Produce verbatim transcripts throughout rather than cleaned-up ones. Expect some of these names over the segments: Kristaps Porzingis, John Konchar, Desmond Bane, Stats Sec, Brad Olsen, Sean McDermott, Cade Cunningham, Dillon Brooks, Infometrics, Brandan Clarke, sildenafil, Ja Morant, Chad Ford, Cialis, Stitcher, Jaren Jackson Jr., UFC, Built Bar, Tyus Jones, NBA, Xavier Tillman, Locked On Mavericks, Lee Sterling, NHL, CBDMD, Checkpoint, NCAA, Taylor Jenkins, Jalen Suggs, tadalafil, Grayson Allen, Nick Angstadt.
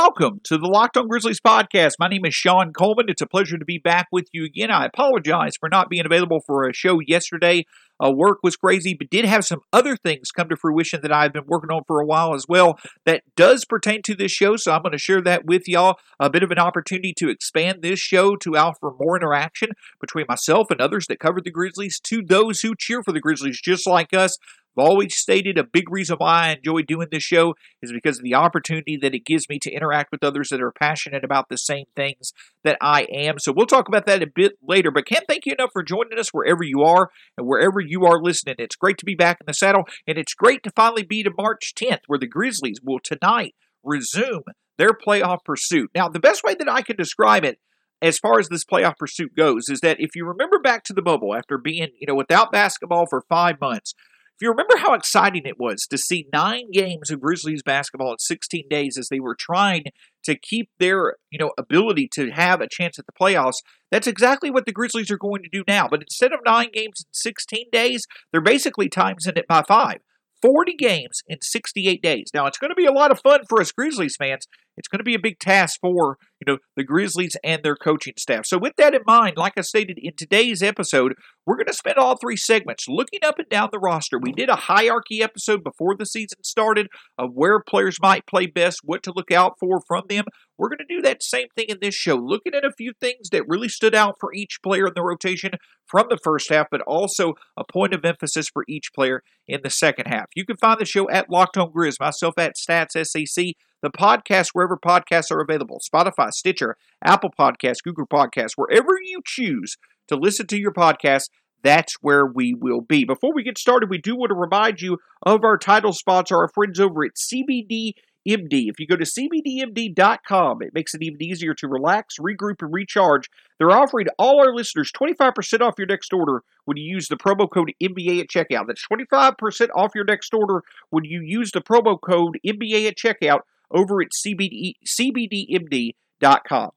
Welcome to the Locked on Grizzlies podcast. My name is Shawn Coleman. It's a pleasure to be back with you again. I apologize for not being available for a show yesterday. Uh, work was crazy, but did have some other things come to fruition that I've been working on for a while as well that does pertain to this show, so I'm going to share that with y'all. A bit of an opportunity to expand this show to allow for more interaction between myself and others that cover the Grizzlies to those who cheer for the Grizzlies just like us. I've always stated a big reason why I enjoy doing this show is because of the opportunity that it gives me to interact with others that are passionate about the same things that I am. So we'll talk about that a bit later, but can't thank you enough for joining us wherever you are and wherever you are listening. It's great to be back in the saddle, and it's great to finally be to March tenth, where the Grizzlies will tonight resume their playoff pursuit. Now, the best way that I can describe it as far as this playoff pursuit goes is that if you remember back to the bubble after being, you know, without basketball for five months, if you remember how exciting it was to see nine games of Grizzlies basketball in sixteen days as they were trying to keep their, you know, ability to have a chance at the playoffs, that's exactly what the Grizzlies are going to do now. But instead of nine games in sixteen days, they're basically timesing it by five. forty games in sixty-eight days. Now, it's going to be a lot of fun for us Grizzlies fans. It's going to be a big task for, you know, the Grizzlies and their coaching staff. So with that in mind, like I stated in today's episode, we're going to spend all three segments looking up and down the roster. We did a hierarchy episode before the season started of where players might play best, what to look out for from them. We're going to do that same thing in this show, looking at a few things that really stood out for each player in the rotation from the first half, but also a point of emphasis for each player in the second half. You can find the show at Locked on Grizz, myself at Stats Sec, the podcast wherever podcasts are available, Spotify, Stitcher, Apple Podcasts, Google Podcasts, wherever you choose to listen to your podcast, that's where we will be. Before we get started, we do want to remind you of our title sponsor, our friends over at C B D M D. If you go to C B D M D dot com, it makes it even easier to relax, regroup, and recharge. They're offering all our listeners twenty-five percent off your next order when you use the promo code N B A at checkout. That's twenty-five percent off your next order when you use the promo code N B A at checkout over at C B D M D dot com.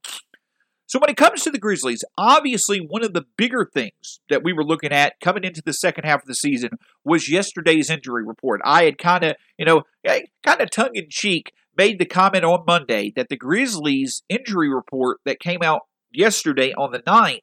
So when it comes to the Grizzlies, obviously one of the bigger things that we were looking at coming into the second half of the season was yesterday's injury report. I had kind of, you know, kind of tongue-in-cheek made the comment on Monday that the Grizzlies' injury report that came out yesterday on the ninth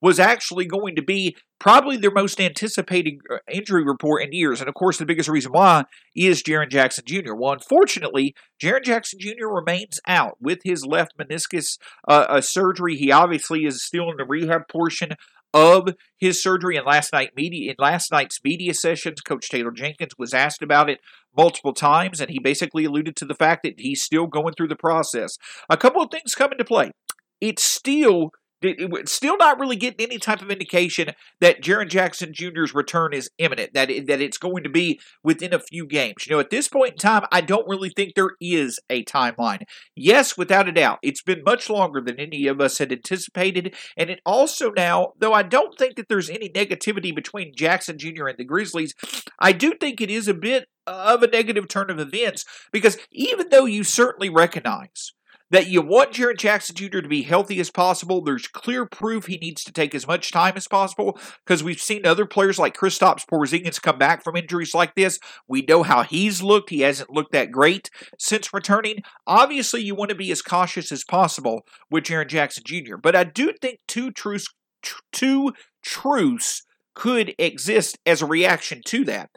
was actually going to be probably their most anticipated injury report in years. And, of course, the biggest reason why is Jaren Jackson Junior Well, unfortunately, Jaren Jackson Junior remains out with his left meniscus uh, uh, surgery. He obviously is still in the rehab portion of his surgery. In last night media, in last night's media sessions, Coach Taylor Jenkins was asked about it multiple times, and he basically alluded to the fact that he's still going through the process. A couple of things come into play. It's still... Still not really getting any type of indication that Jaren Jackson Junior's return is imminent, that it, that it's going to be within a few games. You know, at this point in time, I don't really think there is a timeline. Yes, without a doubt, it's been much longer than any of us had anticipated, and it also now, though I don't think that there's any negativity between Jackson Junior and the Grizzlies, I do think it is a bit of a negative turn of events, because even though you certainly recognize that you want Jaren Jackson Junior to be healthy as possible, there's clear proof he needs to take as much time as possible because we've seen other players like Kristaps Porzingis come back from injuries like this. We know how he's looked. He hasn't looked that great since returning. Obviously, you want to be as cautious as possible with Jaren Jackson Junior, but I do think two truths, two truths could exist as a reaction to that.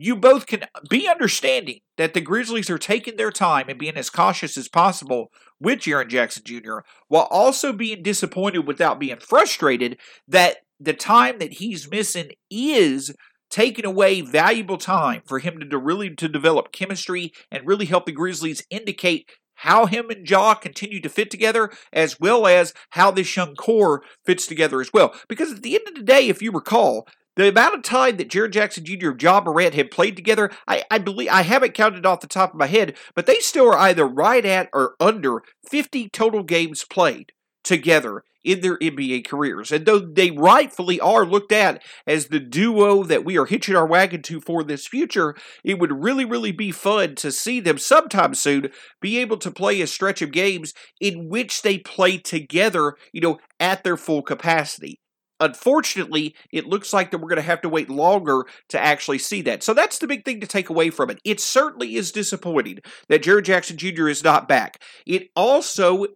You both can be understanding that the Grizzlies are taking their time and being as cautious as possible with Jaren Jackson Junior while also being disappointed without being frustrated that the time that he's missing is taking away valuable time for him to really to develop chemistry and really help the Grizzlies indicate how him and Ja continue to fit together, as well as how this young core fits together as well. Because at the end of the day, if you recall, the amount of time that Jaren Jackson Junior and Ja Morant had played together, I, I believe I haven't counted off the top of my head, but they still are either right at or under fifty total games played together in their N B A careers. And though they rightfully are looked at as the duo that we are hitching our wagon to for this future, it would really, really be fun to see them sometime soon be able to play a stretch of games in which they play together, you know, at their full capacity. Unfortunately, it looks like that we're going to have to wait longer to actually see that. So that's the big thing to take away from it. It certainly is disappointing that Jaren Jackson Junior is not back. It also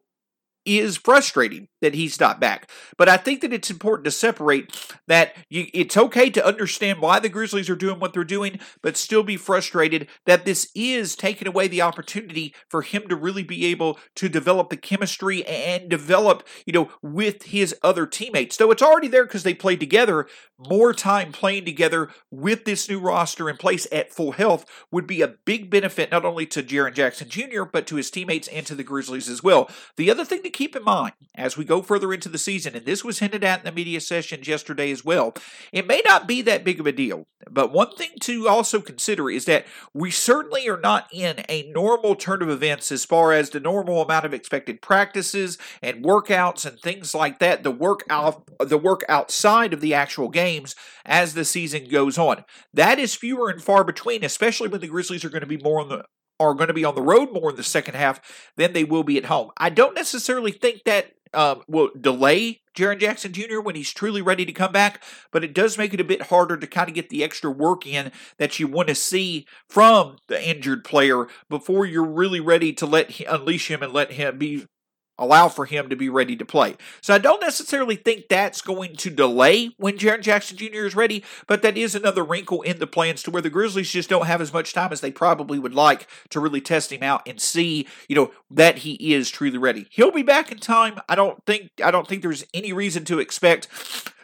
is frustrating that he's not back. But I think that it's important to separate that you, it's okay to understand why the Grizzlies are doing what they're doing, but still be frustrated that this is taking away the opportunity for him to really be able to develop the chemistry and develop, you know, with his other teammates. Though it's already there because they played together, more time playing together with this new roster in place at full health would be a big benefit not only to Jaren Jackson Junior, but to his teammates and to the Grizzlies as well. The other thing to keep in mind as we go further into the season, and this was hinted at in the media sessions yesterday as well, it may not be that big of a deal, but one thing to also consider is that we certainly are not in a normal turn of events as far as the normal amount of expected practices and workouts and things like that, the work out, the work outside of the actual games as the season goes on. That is fewer and far between, especially when the Grizzlies are going to be more on the are going to be on the road more in the second half than they will be at home. I don't necessarily think that um, will delay Jaren Jackson Junior when he's truly ready to come back, but it does make it a bit harder to kind of get the extra work in that you want to see from the injured player before you're really ready to let him, unleash him and let him be allow for him to be ready to play. So I don't necessarily think that's going to delay when Jaren Jackson Junior is ready, but that is another wrinkle in the plans to where the Grizzlies just don't have as much time as they probably would like to really test him out and see, you know, that he is truly ready. He'll be back in time. I don't think I don't think there's any reason to expect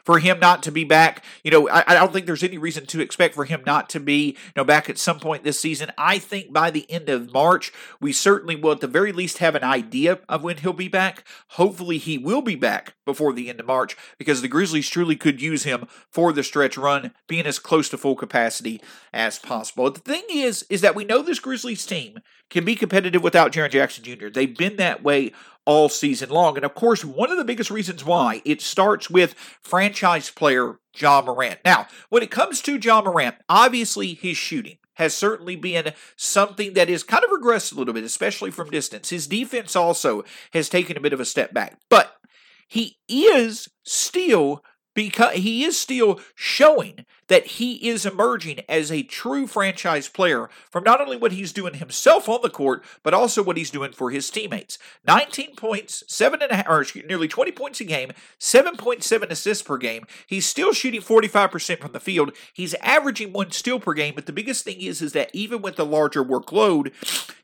for him not to be back. You know, I, I don't think there's any reason to expect for him not to be, you know, back at some point this season. I think by the end of March, we certainly will at the very least have an idea of when he'll be back. Hopefully he will be back before the end of March because the Grizzlies truly could use him for the stretch run, being as close to full capacity as possible. The thing is, is that we know this Grizzlies team can be competitive without Jaren Jackson Junior They've been that way all season long. And of course, one of the biggest reasons why, it starts with franchise player Ja Morant. Now, when it comes to Ja Morant, obviously his shooting has certainly been something that has kind of regressed a little bit, especially from distance. His defense also has taken a bit of a step back, but he is still Because he is still showing that he is emerging as a true franchise player from not only what he's doing himself on the court, but also what he's doing for his teammates. nineteen points, seven and a half, or nearly twenty points a game, seven point seven assists per game. He's still shooting forty-five percent from the field. He's averaging one steal per game, but the biggest thing is, is that even with the larger workload,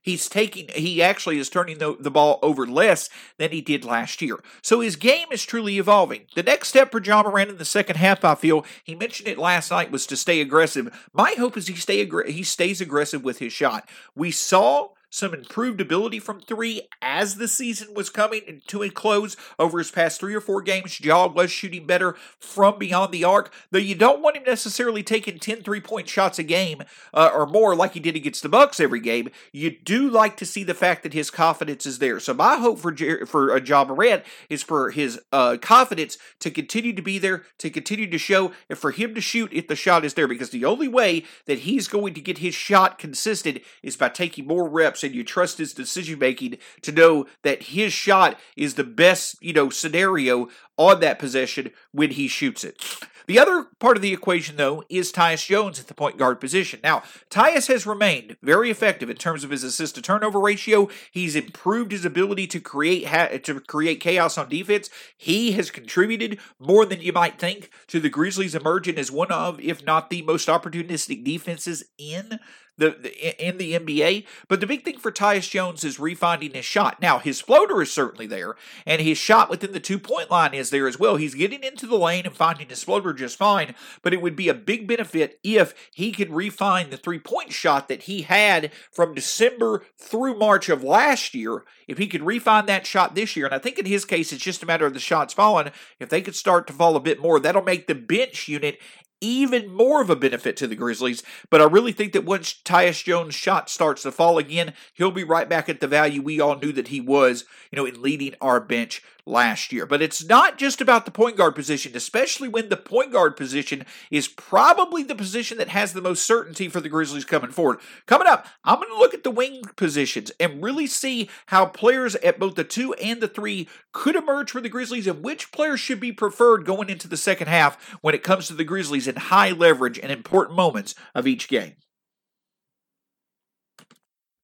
he's taking, he actually is turning the, the ball over less than he did last year. So his game is truly evolving. The next step for John Morant in the second half, I feel, he mentioned it last night, was to stay aggressive. My hope is he stay aggr- he stays aggressive with his shot. We saw some improved ability from three as the season was coming to a close. Over his past three or four games, Ja was shooting better from beyond the arc, though you don't want him necessarily taking ten three-point shots a game uh, or more like he did against the Bucks every game. You do like to see the fact that his confidence is there. So my hope for Jer- for uh, Ja Morant is for his uh, confidence to continue to be there, to continue to show, and for him to shoot if the shot is there, because the only way that he's going to get his shot consistent is by taking more reps, and you trust his decision-making to know that his shot is the best, you know, scenario on that possession when he shoots it. The other part of the equation, though, is Tyus Jones at the point guard position. Now, Tyus has remained very effective in terms of his assist-to-turnover ratio. He's improved his ability to create ha- to create chaos on defense. He has contributed more than you might think to the Grizzlies emerging as one of, if not the most opportunistic defenses in the, the in the N B A. But the big thing for Tyus Jones is refinding his shot. Now, his floater is certainly there, and his shot within the two-point line is there as well. He's getting into the lane and finding his floater just fine, but it would be a big benefit if he could refine the three-point shot that he had from December through March of last year. If he could refine that shot this year, and I think in his case, it's just a matter of the shots falling. If they could start to fall a bit more, that'll make the bench unit even more of a benefit to the Grizzlies. But I really think that once Tyus Jones' shot starts to fall again, he'll be right back at the value we all knew that he was, you know, in leading our bench last year. But it's not just about the point guard position, especially when the point guard position is probably the position that has the most certainty for the Grizzlies coming forward. Coming up, I'm going to look at the wing positions and really see how players at both the two and the three could emerge for the Grizzlies and which players should be preferred going into the second half when it comes to the Grizzlies in high leverage and important moments of each game.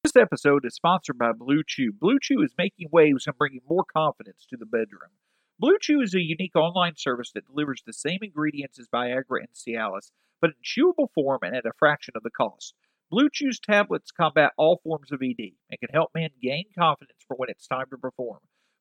This episode is sponsored by Blue Chew. Blue Chew is making waves and bringing more confidence to the bedroom. Blue Chew is a unique online service that delivers the same ingredients as Viagra and Cialis, but in chewable form and at a fraction of the cost. Blue Chew's tablets combat all forms of E D and can help men gain confidence for when it's time to perform.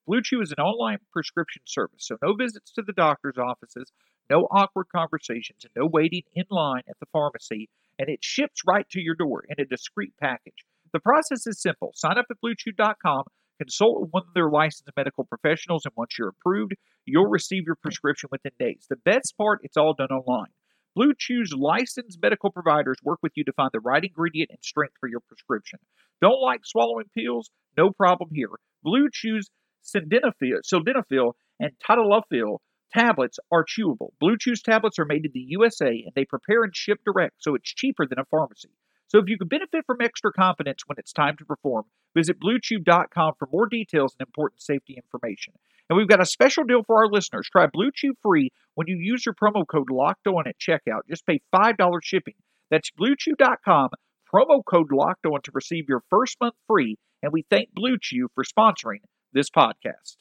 Blue Chew is an online prescription service, so no visits to the doctor's offices, no awkward conversations, and no waiting in line at the pharmacy, and it ships right to your door in a discreet package. The process is simple. Sign up at blue chew dot com, consult with one of their licensed medical professionals, and once you're approved, you'll receive your prescription within days. The best part, it's all done online. Blue Chew's licensed medical providers work with you to find the right ingredient and strength for your prescription. Don't like swallowing pills? No problem here. Blue Chew's sildenafil, sildenafil and tadalafil tablets are chewable. Blue Chew's tablets are made in the U S A, and they prepare and ship direct, so it's cheaper than a pharmacy. So if you could benefit from extra confidence when it's time to perform, visit blue chew dot com for more details and important safety information. And we've got a special deal for our listeners. Try Blue Chew free when you use your promo code LOCKEDON at checkout. Just pay five dollars shipping. That's blue chew dot com, promo code LOCKEDON to receive your first month free. And we thank Blue Chew for sponsoring this podcast.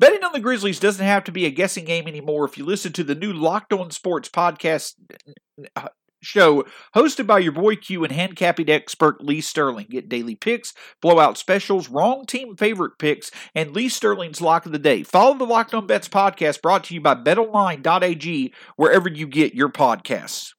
Betting on the Grizzlies doesn't have to be a guessing game anymore if you listen to the new Locked On Sports podcast show hosted by your boy Q and handicapping expert Lee Sterling. Get daily picks, blowout specials, wrong team favorite picks, and Lee Sterling's Lock of the Day. Follow the Locked On Bets podcast brought to you by bet online dot a g wherever you get your podcasts.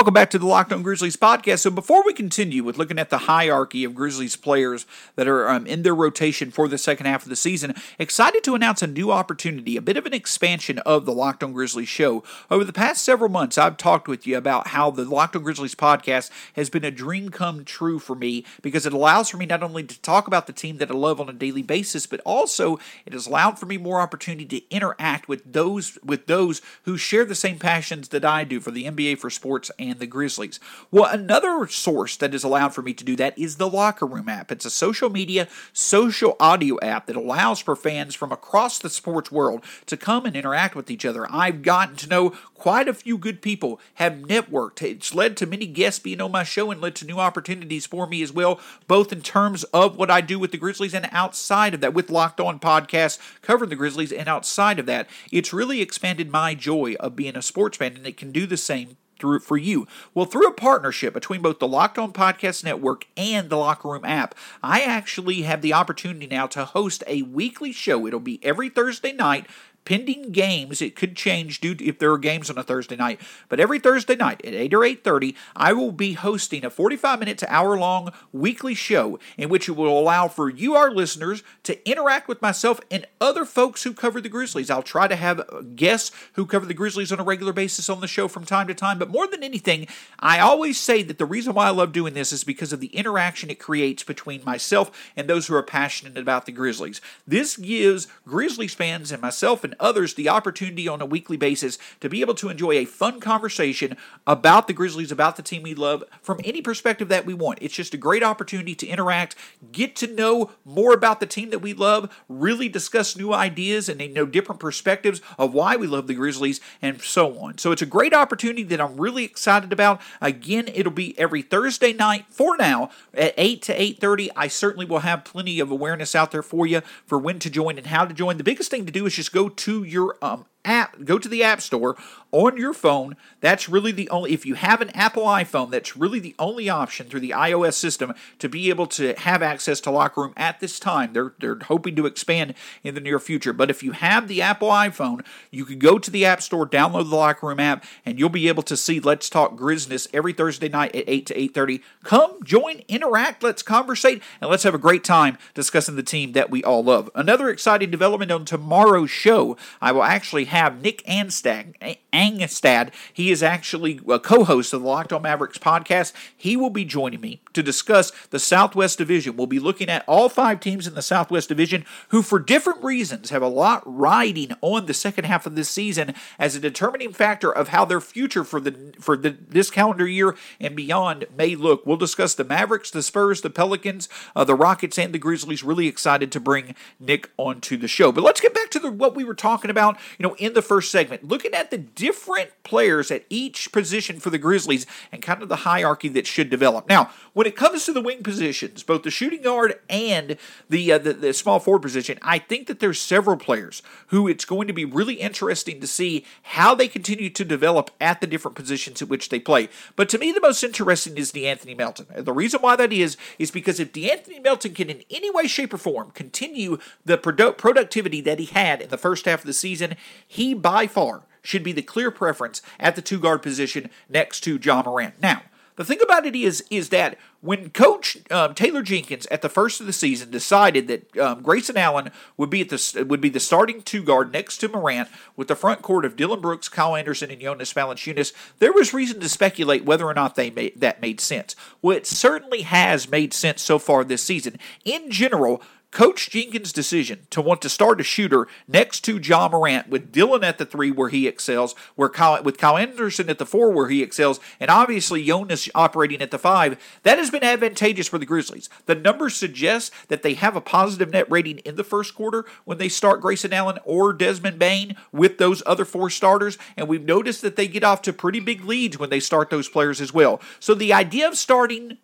Welcome back to the Locked On Grizzlies podcast. So before we continue with looking at the hierarchy of Grizzlies players that are um, in their rotation for the second half of the season, excited to announce a new opportunity, a bit of an expansion of the Locked On Grizzlies show. Over the past several months, I've talked with you about how the Locked On Grizzlies podcast has been a dream come true for me because it allows for me not only to talk about the team that I love on a daily basis, but also it has allowed for me more opportunity to interact with those, with those who share the same passions that I do for the N B A, for sports, and the Grizzlies. Well, another source that has allowed for me to do that is the Locker Room app. It's a social media, social audio app that allows for fans from across the sports world to come and interact with each other. I've gotten to know quite a few good people, have networked. It's led to many guests being on my show and led to new opportunities for me as well, both in terms of what I do with the Grizzlies and outside of that, with Locked On Podcasts covering the Grizzlies, and outside of that, it's really expanded my joy of being a sports fan, and it can do the same through for you. Well, through a partnership between both the Locked On Podcast Network and the Locker Room app, I actually have the opportunity now to host a weekly show. It'll be every Thursday night. Pending games, it could change due to if there are games on a Thursday night. But every Thursday night at eight or eight thirty, I will be hosting a forty-five minute to hour-long weekly show in which it will allow for you, our listeners, to interact with myself and other folks who cover the Grizzlies. I'll try to have guests who cover the Grizzlies on a regular basis on the show from time to time. But more than anything, I always say that the reason why I love doing this is because of the interaction it creates between myself and those who are passionate about the Grizzlies. This gives Grizzlies fans and myself and others the opportunity on a weekly basis to be able to enjoy a fun conversation about the Grizzlies, about the team we love, from any perspective that we want. It's just a great opportunity to interact, get to know more about the team that we love, really discuss new ideas and you know, different perspectives of why we love the Grizzlies, and so on. So it's a great opportunity that I'm really excited about. Again, it'll be every Thursday night for now at eight to eight thirty. I certainly will have plenty of awareness out there for you for when to join and how to join. The biggest thing to do is just go to to your um app, go to the App Store on your phone. That's really the only, if you have an Apple iPhone, that's really the only option through the iOS system to be able to have access to Locker Room at this time. They're they're hoping to expand in the near future. But if you have the Apple iPhone, you can go to the App Store, download the Locker Room app, and you'll be able to see Let's Talk Grizzness every Thursday night at eight to eight thirty. Come, join, interact, let's conversate, and let's have a great time discussing the team that we all love. Another exciting development on tomorrow's show, I will actually have Nick Angstadt. Angstadt. He is actually a co-host of the Locked On Mavericks podcast. He will be joining me to discuss the Southwest Division. We'll be looking at all five teams in the Southwest Division who, for different reasons, have a lot riding on the second half of this season as a determining factor of how their future for the for the this calendar year and beyond may look. We'll discuss the Mavericks, the Spurs, the Pelicans, uh, the Rockets, and the Grizzlies. Really excited to bring Nick onto the show. But let's get back to the, what we were talking about, you know, in the first segment, looking at the different players at each position for the Grizzlies and kind of the hierarchy that should develop. Now, when it comes to the wing positions, both the shooting guard and the uh, the, the small forward position, I think that there's several players who it's going to be really interesting to see how they continue to develop at the different positions at which they play. But to me, the most interesting is DeAnthony Melton. And the reason why that is, is because if DeAnthony Melton can in any way, shape, or form continue the produ- productivity that he had in the first half of the season, he by far should be the clear preference at the two-guard position next to Ja Morant. Now, the thing about it is, is that when Coach um, Taylor Jenkins at the first of the season decided that um, Grayson Allen would be at the would be the starting two guard next to Morant with the front court of Dillon Brooks, Kyle Anderson, and Jonas Valanciunas, there was reason to speculate whether or not they made, that made sense. Well, it certainly has made sense so far this season. In general, Coach Jenkins' decision to want to start a shooter next to Ja Morant with Dillon at the three where he excels, where Kyle, with Kyle Anderson at the four where he excels, and obviously Jonas operating at the five, that has been advantageous for the Grizzlies. The numbers suggest that they have a positive net rating in the first quarter when they start Grayson Allen or Desmond Bane with those other four starters, and we've noticed that they get off to pretty big leads when they start those players as well. So the idea of starting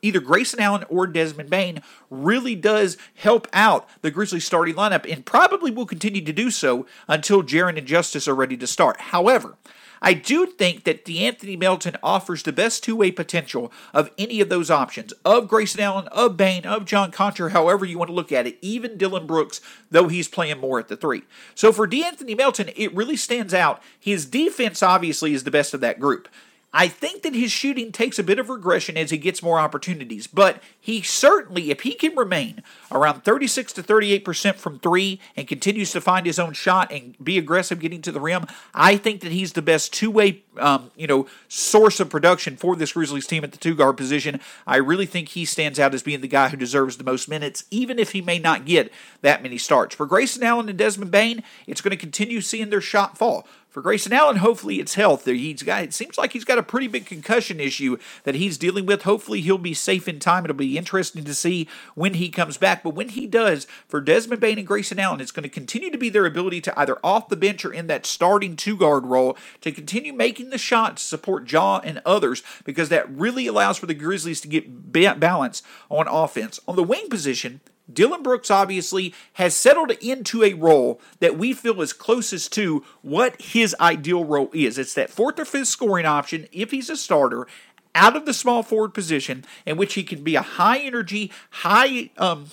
either Grayson Allen or Desmond Bane really does help out the Grizzlies starting lineup and probably will continue to do so until Jaren and Justice are ready to start. However, I do think that DeAnthony Melton offers the best two-way potential of any of those options, of Grayson Allen, of Bane, of John Konchar, however you want to look at it, even Dillon Brooks, though he's playing more at the three. So for DeAnthony Melton, it really stands out. His defense, obviously, is the best of that group. I think that his shooting takes a bit of regression as he gets more opportunities, but he certainly, if he can remain around thirty-six to thirty-eight percent from three and continues to find his own shot and be aggressive getting to the rim, I think that he's the best two-way, um, you know, source of production for this Grizzlies team at the two-guard position. I really think he stands out as being the guy who deserves the most minutes, even if he may not get that many starts. For Grayson Allen and Desmond Bane, it's going to continue seeing their shot fall. For Grayson Allen, hopefully it's health. He's got, it seems like he's got a pretty big concussion issue that he's dealing with. Hopefully he'll be safe in time. It'll be interesting to see when he comes back. But when he does, for Desmond Bane and Grayson Allen, it's going to continue to be their ability to either off the bench or in that starting two-guard role to continue making the shots to support Ja and others, because that really allows for the Grizzlies to get balance on offense. On the wing position, Dillon Brooks obviously has settled into a role that we feel is closest to what his ideal role is. It's that fourth or fifth scoring option, if he's a starter, out of the small forward position, in which he can be a high-energy, high um,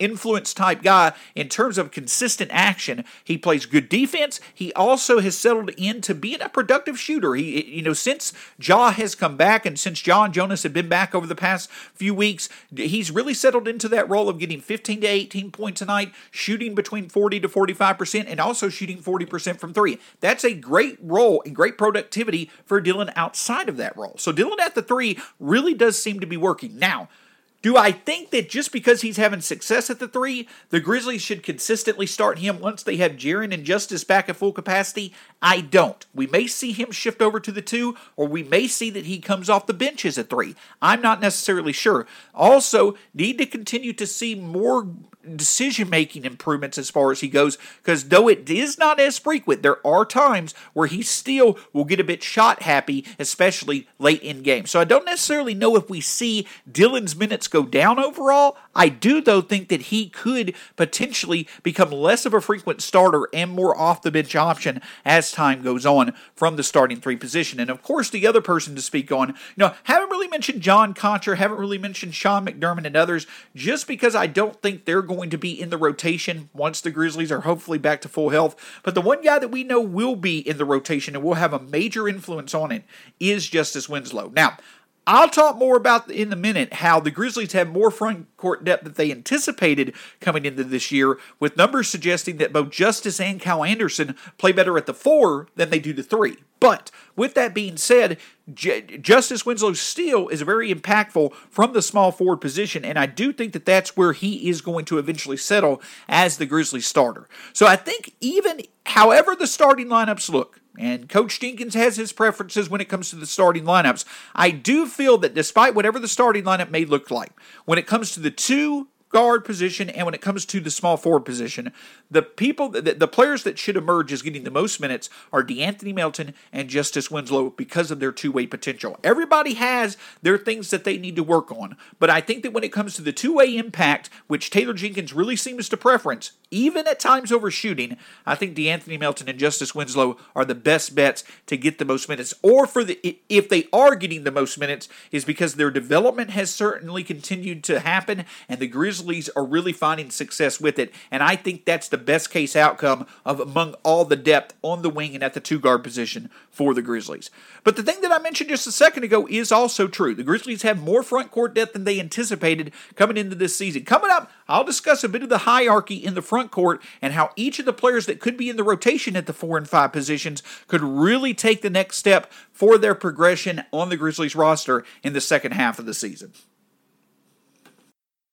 influence type guy in terms of consistent action. He plays good defense. He also has settled into being a productive shooter. He, you know, since Ja has come back and since Ja and Jonas have been back over the past few weeks, he's really settled into that role of getting fifteen to eighteen points a night, shooting between forty to forty-five percent, and also shooting forty percent from three. That's a great role and great productivity for Dillon outside of that role. So Dillon at the three really does seem to be working. Now, do I think that just because he's having success at the three, the Grizzlies should consistently start him once they have Jaren and Justice back at full capacity? I don't. We may see him shift over to the two, or we may see that he comes off the bench as a three. I'm not necessarily sure. Also, need to continue to see more decision-making improvements as far as he goes, because though it is not as frequent, there are times where he still will get a bit shot-happy, especially late in game. So I don't necessarily know if we see Dillon's minutes go go down overall. I do, though, think that he could potentially become less of a frequent starter and more off-the-bench option as time goes on from the starting three position. And, of course, the other person to speak on, you know, haven't really mentioned John Konchar, haven't really mentioned Sean McDermott and others, just because I don't think they're going to be in the rotation once the Grizzlies are hopefully back to full health. But the one guy that we know will be in the rotation and will have a major influence on it is Justice Winslow. Now, I'll talk more about in a minute how the Grizzlies have more front court depth than they anticipated coming into this year, with numbers suggesting that both Justice and Kyle Anderson play better at the four than they do the three. But with that being said, J- Justice Winslow still is very impactful from the small forward position, and I do think that that's where he is going to eventually settle as the Grizzlies starter. So I think even however the starting lineups look, and Coach Jenkins has his preferences when it comes to the starting lineups, I do feel that despite whatever the starting lineup may look like, when it comes to the two guard position and when it comes to the small forward position, the people, the, the players that should emerge as getting the most minutes are DeAnthony Melton and Justice Winslow because of their two-way potential. Everybody has their things that they need to work on, but I think that when it comes to the two-way impact, which Taylor Jenkins really seems to preference, even at times overshooting, I think DeAnthony Melton and Justice Winslow are the best bets to get the most minutes, or for the if they are getting the most minutes, is because their development has certainly continued to happen, and the Grizzlies are really finding success with it, and I think that's the best case outcome of among all the depth on the wing and at the two-guard position for the Grizzlies. But the thing that I mentioned just a second ago is also true. The Grizzlies have more front court depth than they anticipated coming into this season. Coming up, I'll discuss a bit of the hierarchy in the front court and how each of the players that could be in the rotation at the four and five positions could really take the next step for their progression on the Grizzlies roster in the second half of the season.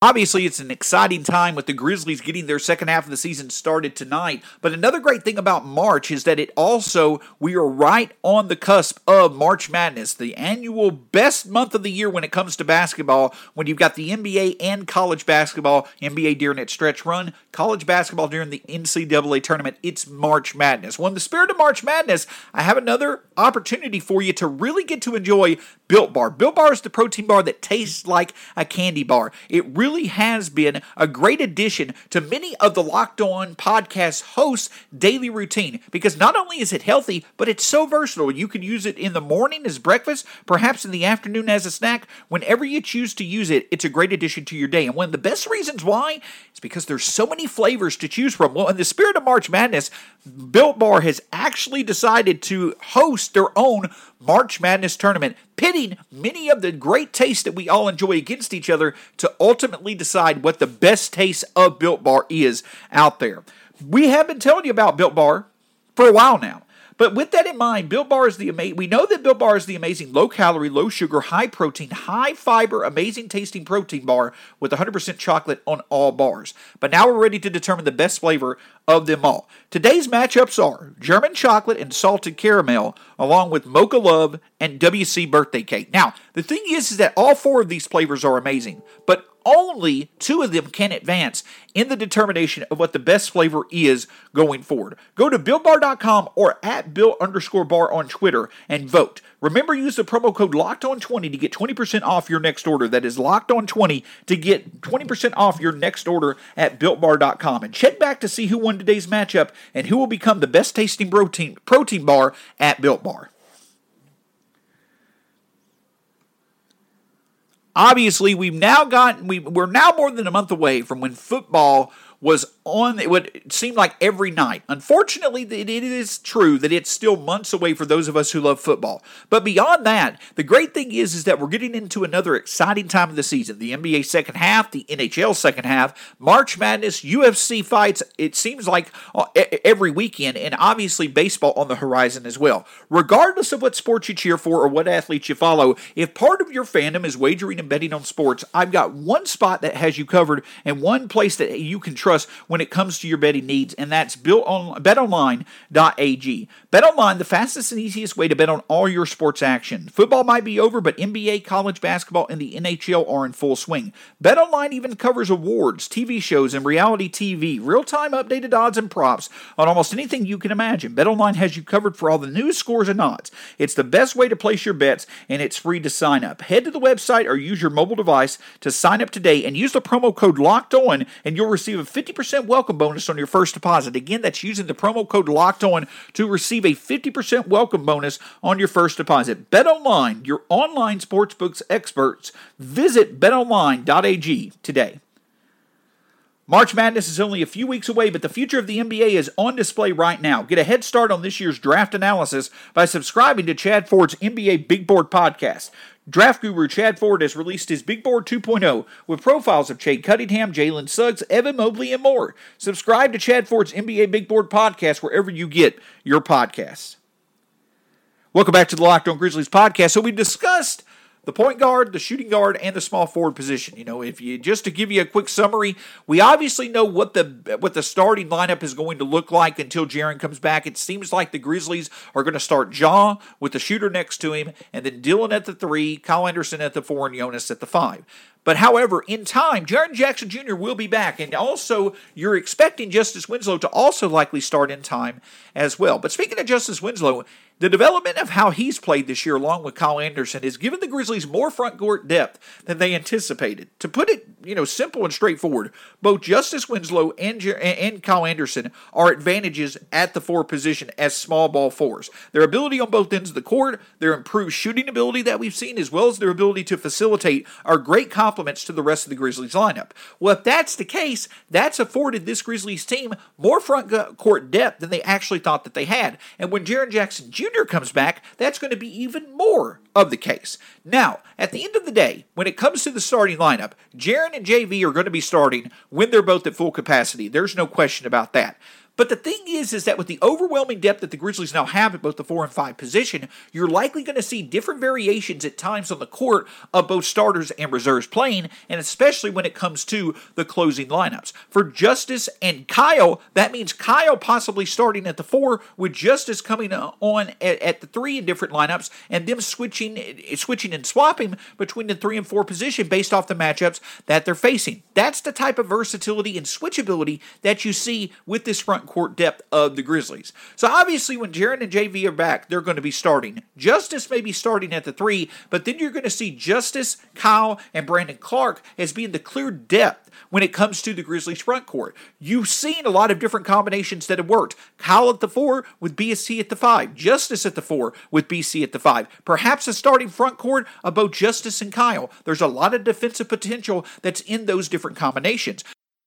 Obviously, it's an exciting time with the Grizzlies getting their second half of the season started tonight, but another great thing about March is that it also, we are right on the cusp of March Madness, the annual best month of the year when it comes to basketball, when you've got the N B A and college basketball, N B A during its stretch run, college basketball during the N C double A tournament. It's March Madness. Well, in the spirit of March Madness, I have another opportunity for you to really get to enjoy Built Bar. Built Bar is the protein bar that tastes like a candy bar. It really has been a great addition to many of the Locked On podcast hosts' daily routine, because not only is it healthy, but it's so versatile. You can use it in the morning as breakfast, perhaps in the afternoon as a snack. Whenever you choose to use it, it's a great addition to your day. And one of the best reasons why is because there's so many flavors to choose from. Well, in the spirit of March Madness, Built Bar has actually decided to host their own March Madness tournament, pitting many of the great tastes that we all enjoy against each other to ultimately decide what the best taste of Built Bar is out there. We have been telling you about Built Bar for a while now. But with that in mind, Built Bar is the ama- we know that Built Bar is the amazing low-calorie, low-sugar, high-protein, high-fiber, amazing-tasting protein bar with one hundred percent chocolate on all bars. But now we're ready to determine the best flavor of them all. Today's matchups are German chocolate and salted caramel, along with Mocha Love and W C Birthday Cake. Now, the thing is, is that all four of these flavors are amazing, but only two of them can advance in the determination of what the best flavor is going forward. Go to built bar dot com or at built underscore bar on Twitter and vote. Remember, use the promo code locked on twenty to get twenty percent off your next order. That is locked on twenty to get twenty percent off your next order at built bar dot com. And check back to see who won today's matchup and who will become the best tasting protein, protein bar at Built Bar. Obviously, we've now gotten, we, we're now more than a month away from when football was on, it would seem like every night. Unfortunately, it is true that it's still months away for those of us who love football. But beyond that, the great thing is, is that we're getting into another exciting time of the season. The N B A second half, the N H L second half, March Madness, U F C fights, it seems like every weekend, and obviously baseball on the horizon as well. Regardless of what sports you cheer for or what athletes you follow, if part of your fandom is wagering and betting on sports, I've got one spot that has you covered and one place that you can trust when it comes to your betting needs, and that's built on bet online dot a g. BetOnline, the fastest and easiest way to bet on all your sports action. Football might be over, but N B A, college basketball, and the N H L are in full swing. BetOnline even covers awards, T V shows, and reality T V, real-time updated odds and props on almost anything you can imagine. BetOnline has you covered for all the news, scores, and odds. It's the best way to place your bets, and it's free to sign up. Head to the website or use your mobile device to sign up today, and use the promo code LOCKEDON, and you'll receive a fifty percent welcome bonus on your first deposit. Again, that's using the promo code LOCKEDON to receive a fifty percent welcome bonus on your first deposit. BetOnline, your online sportsbooks experts. Visit bet online dot a g today. March Madness is only a few weeks away, but the future of the N B A is on display right now. Get a head start on this year's draft analysis by subscribing to Chad Ford's N B A Big Board podcast. Draft guru Chad Ford has released his Big Board two point oh with profiles of Cade Cunningham, Jalen Suggs, Evan Mobley, and more. Subscribe to Chad Ford's N B A Big Board podcast wherever you get your podcasts. Welcome back to the Locked On Grizzlies podcast. So we discussed the point guard, the shooting guard, and the small forward position. You know, if you just to give you a quick summary, we obviously know what the what the starting lineup is going to look like until Jaren comes back. It seems like the Grizzlies are going to start Ja with the shooter next to him, and then Dillon at the three, Kyle Anderson at the four, and Jonas at the five. But however, in time, Jaren Jackson Junior will be back, and also you're expecting Justice Winslow to also likely start in time as well. But speaking of Justice Winslow, the development of how he's played this year along with Kyle Anderson has given the Grizzlies more front court depth than they anticipated. To put it, you know, simple and straightforward, both Justice Winslow and, Jer- and Kyle Anderson are advantages at the four position as small ball fours. Their ability on both ends of the court, their improved shooting ability that we've seen, as well as their ability to facilitate are great compliments to the rest of the Grizzlies lineup. Well, if that's the case, that's afforded this Grizzlies team more front court depth than they actually thought that they had. And when Jaren Jackson Junior comes back, that's going to be even more of the case. Now, at the end of the day, when it comes to the starting lineup, Jaren and J V are going to be starting when they're both at full capacity. There's no question about that. But the thing is, is that with the overwhelming depth that the Grizzlies now have at both the four and five position, you're likely going to see different variations at times on the court of both starters and reserves playing, and especially when it comes to the closing lineups. For Justice and Kyle, that means Kyle possibly starting at the four, with Justice coming on at, at the three in different lineups, and them switching, switching and swapping between the three and four position based off the matchups that they're facing. That's the type of versatility and switchability that you see with this front court depth of the Grizzlies. So obviously when Jaren and J V are back, they're going to be starting. Justice may be starting at the three, but then you're going to see Justice, Kyle, and Brandan Clarke as being the clear depth when it comes to the Grizzlies front court. You've seen a lot of different combinations that have worked. Kyle at the four with B C at the five. Justice at the four with B C at the five. Perhaps a starting front court of both Justice and Kyle. There's a lot of defensive potential that's in those different combinations.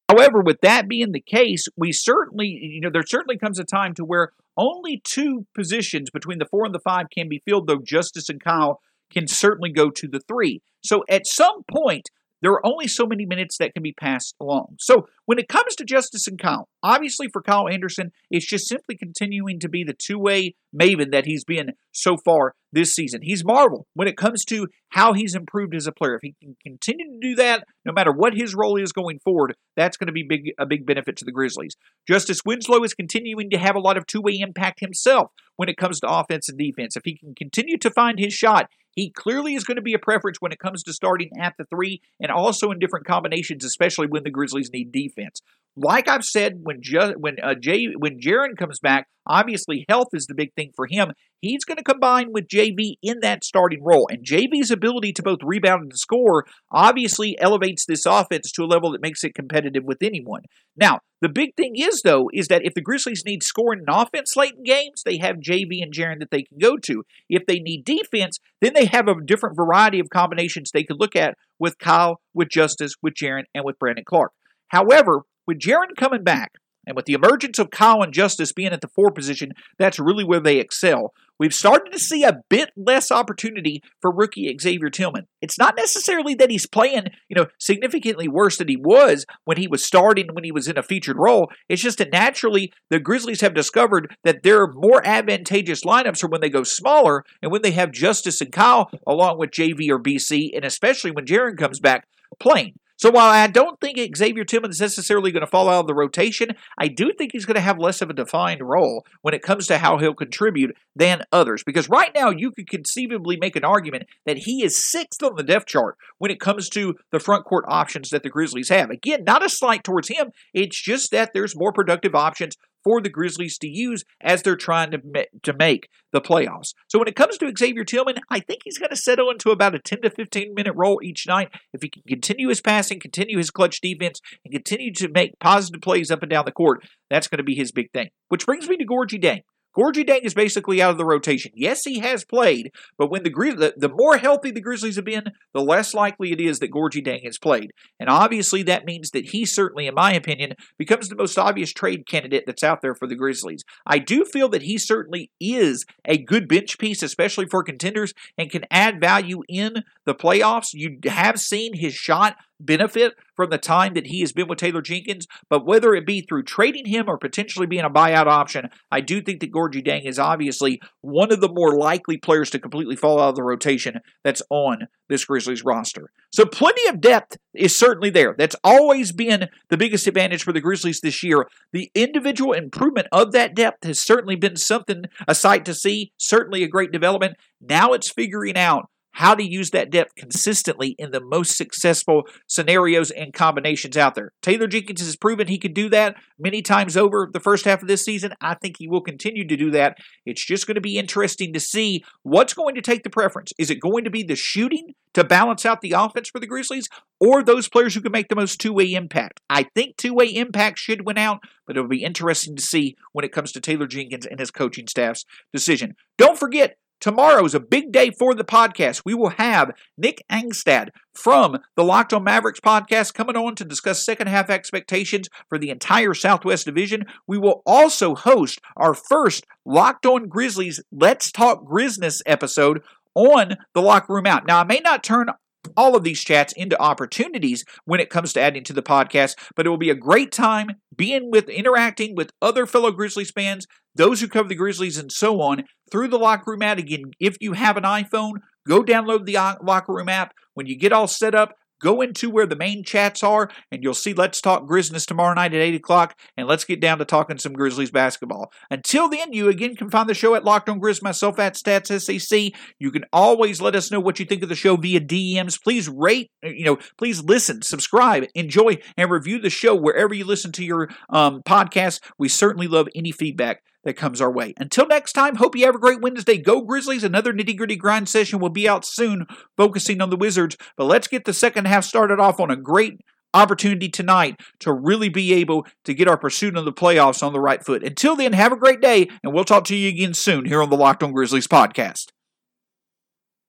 However, with that being the case, we certainly, you know, there certainly comes a time to where only two positions between the four and the five can be filled, though Justice and Kyle can certainly go to the three. So at some point, there are only so many minutes that can be passed along. So when it comes to Justice and Kyle, obviously for Kyle Anderson, it's just simply continuing to be the two-way maven that he's been so far this season. He's marveled when it comes to how he's improved as a player. If he can continue to do that, no matter what his role is going forward, that's going to be big a big benefit to the Grizzlies. Justice Winslow is continuing to have a lot of two-way impact himself when it comes to offense and defense. If he can continue to find his shot, he clearly is going to be a preference when it comes to starting at the three and also in different combinations, especially when the Grizzlies need defense. Like I've said, when Ju- when uh, Jay- when Jaren comes back, obviously health is the big thing for him. He's going to combine with J V in that starting role. And J V's ability to both rebound and score obviously elevates this offense to a level that makes it competitive with anyone. Now, the big thing is, though, is that if the Grizzlies need scoring and offense late in games, they have J V and Jaren that they can go to. If they need defense, then they have a different variety of combinations they could look at with Kyle, with Justice, with Jaren, and with Brandan Clarke. However, with Jaren coming back, and with the emergence of Kyle and Justice being at the four position, that's really where they excel. We've started to see a bit less opportunity for rookie Xavier Tillman. It's not necessarily that he's playing, you know, significantly worse than he was when he was starting, when he was in a featured role. It's just that naturally the Grizzlies have discovered that their more advantageous lineups are when they go smaller and when they have Justice and Kyle along with J V or B C, and especially when Jaren comes back playing. So while I don't think Xavier Tillman is necessarily going to fall out of the rotation, I do think he's going to have less of a defined role when it comes to how he'll contribute than others. Because right now, you could conceivably make an argument that he is sixth on the depth chart when it comes to the front court options that the Grizzlies have. Again, not a slight towards him. It's just that there's more productive options for the Grizzlies to use as they're trying to ma- to make the playoffs. So when it comes to Xavier Tillman, I think he's going to settle into about a ten to fifteen minute role each night. If he can continue his passing, continue his clutch defense, and continue to make positive plays up and down the court, that's going to be his big thing. Which brings me to Gorgui Dieng. Gorgui Dieng is basically out of the rotation. Yes, he has played, but when the Grizz- the, the more healthy the Grizzlies have been, the less likely it is that Gorgui Dieng has played. And obviously that means that he certainly, in my opinion, becomes the most obvious trade candidate that's out there for the Grizzlies. I do feel that he certainly is a good bench piece, especially for contenders, and can add value in the playoffs. You have seen his shot benefit from the time that he has been with Taylor Jenkins, but whether it be through trading him or potentially being a buyout option, I do think that Gorgui Dieng is obviously one of the more likely players to completely fall out of the rotation that's on this Grizzlies roster. So plenty of depth is certainly there. That's always been the biggest advantage for the Grizzlies this year. The individual improvement of that depth has certainly been something, a sight to see, certainly a great development. Now it's figuring out how to use that depth consistently in the most successful scenarios and combinations out there. Taylor Jenkins has proven he could do that many times over the first half of this season. I think he will continue to do that. It's just going to be interesting to see what's going to take the preference. Is it going to be the shooting to balance out the offense for the Grizzlies, or those players who can make the most two-way impact? I think two-way impact should win out, but it'll be interesting to see when it comes to Taylor Jenkins and his coaching staff's decision. Don't forget, tomorrow is a big day for the podcast. We will have Nick Angstadt from the Locked On Mavericks podcast coming on to discuss second half expectations for the entire Southwest Division. We will also host our first Locked On Grizzlies Let's Talk Grizzness episode on the Locker Room Out. Now, I may not turn all of these chats into opportunities when it comes to adding to the podcast, but it will be a great time being with, interacting with other fellow Grizzlies fans, those who cover the Grizzlies and so on, through the Locker Room app. Again, if you have an iPhone, go download the Locker Room app. When you get all set up, go into where the main chats are, and you'll see Let's Talk Grizzness tomorrow night at eight o'clock, and let's get down to talking some Grizzlies basketball. Until then, you again can find the show at Locked On Grizz, myself at Stats Sec. You can always let us know what you think of the show via D Ms. Please rate, you know, please listen, subscribe, enjoy, and review the show wherever you listen to your um, podcast. We certainly love any feedback that comes our way. Until next time, hope you have a great Wednesday. Go Grizzlies. Another nitty-gritty grind session will be out soon, focusing on the Wizards, but let's get the second half started off on a great opportunity tonight to really be able to get our pursuit of the playoffs on the right foot. Until then, have a great day, and we'll talk to you again soon here on the Locked On Grizzlies podcast.